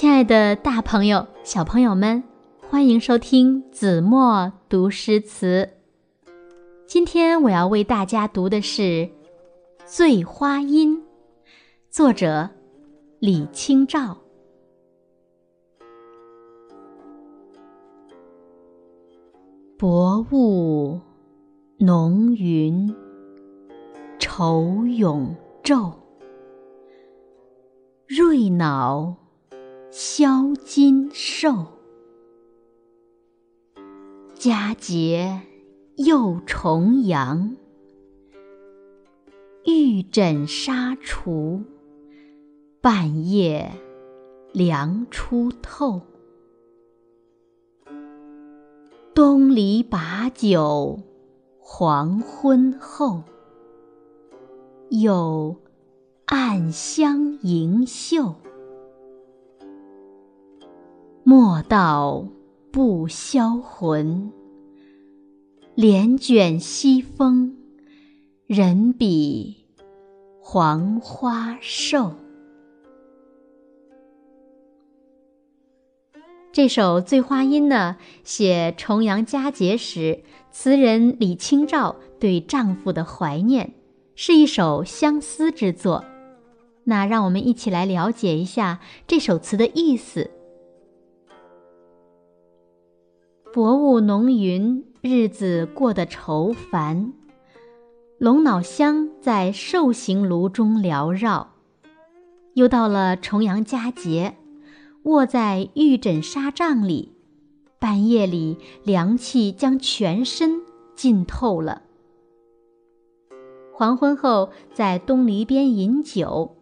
亲爱的大朋友、小朋友们，欢迎收听子墨读诗词。今天我要为大家读的是《醉花阴》，作者李清照。薄雾浓云愁永昼，瑞脑销金兽，佳节又重阳，玉枕纱厨，半夜凉初透。东篱把酒黄昏后，有暗香盈袖，莫道不销魂，帘卷西风，人比黄花瘦。这首《醉花阴》呢，写重阳佳节时，词人李清照对丈夫的怀念，是一首相思之作。那让我们一起来了解一下这首词的意思。薄雾浓云，日子过得愁烦，龙脑香在兽形炉中缭绕。又到了重阳佳节，卧在玉枕纱帐里，半夜里凉气将全身浸透了。黄昏后在东篱边饮酒，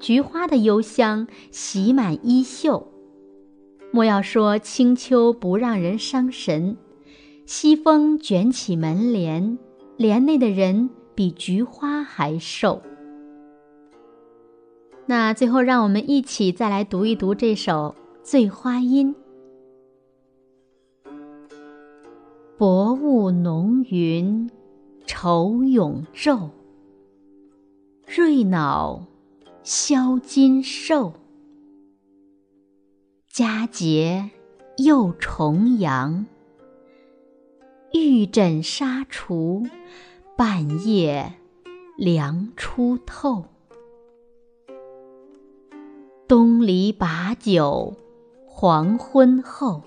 菊花的幽香袭满衣袖。莫要说清秋不让人伤神，西风卷起门帘，帘内的人比菊花还瘦。那最后让我们一起再来读一读这首《醉花阴》。薄雾浓云愁永昼，瑞脑销金兽，佳节又重阳，玉枕纱厨，半夜凉初透。东篱把酒黄昏后，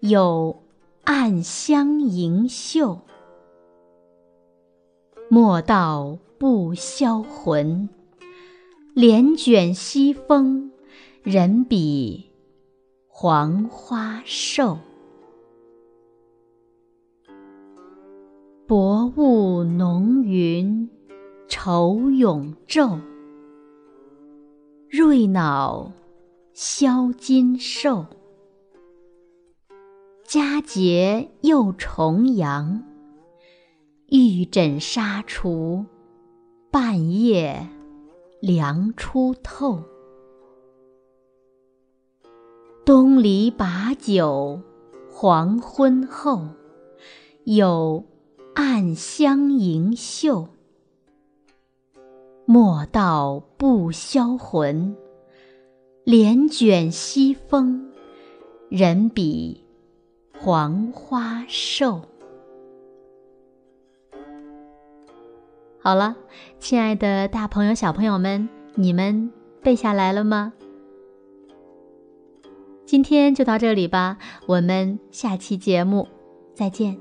有暗香盈袖，莫道不销魂，帘卷西风，人比黄花瘦。薄雾浓云愁永昼，瑞脑销金兽，佳节又重阳，玉枕纱厨，半夜凉初透。东篱把酒黄昏后，有暗香盈袖，莫道不销魂，帘卷西风，人比黄花瘦。好了，亲爱的大朋友、小朋友们，你们背下来了吗？今天就到这里吧，我们下期节目再见。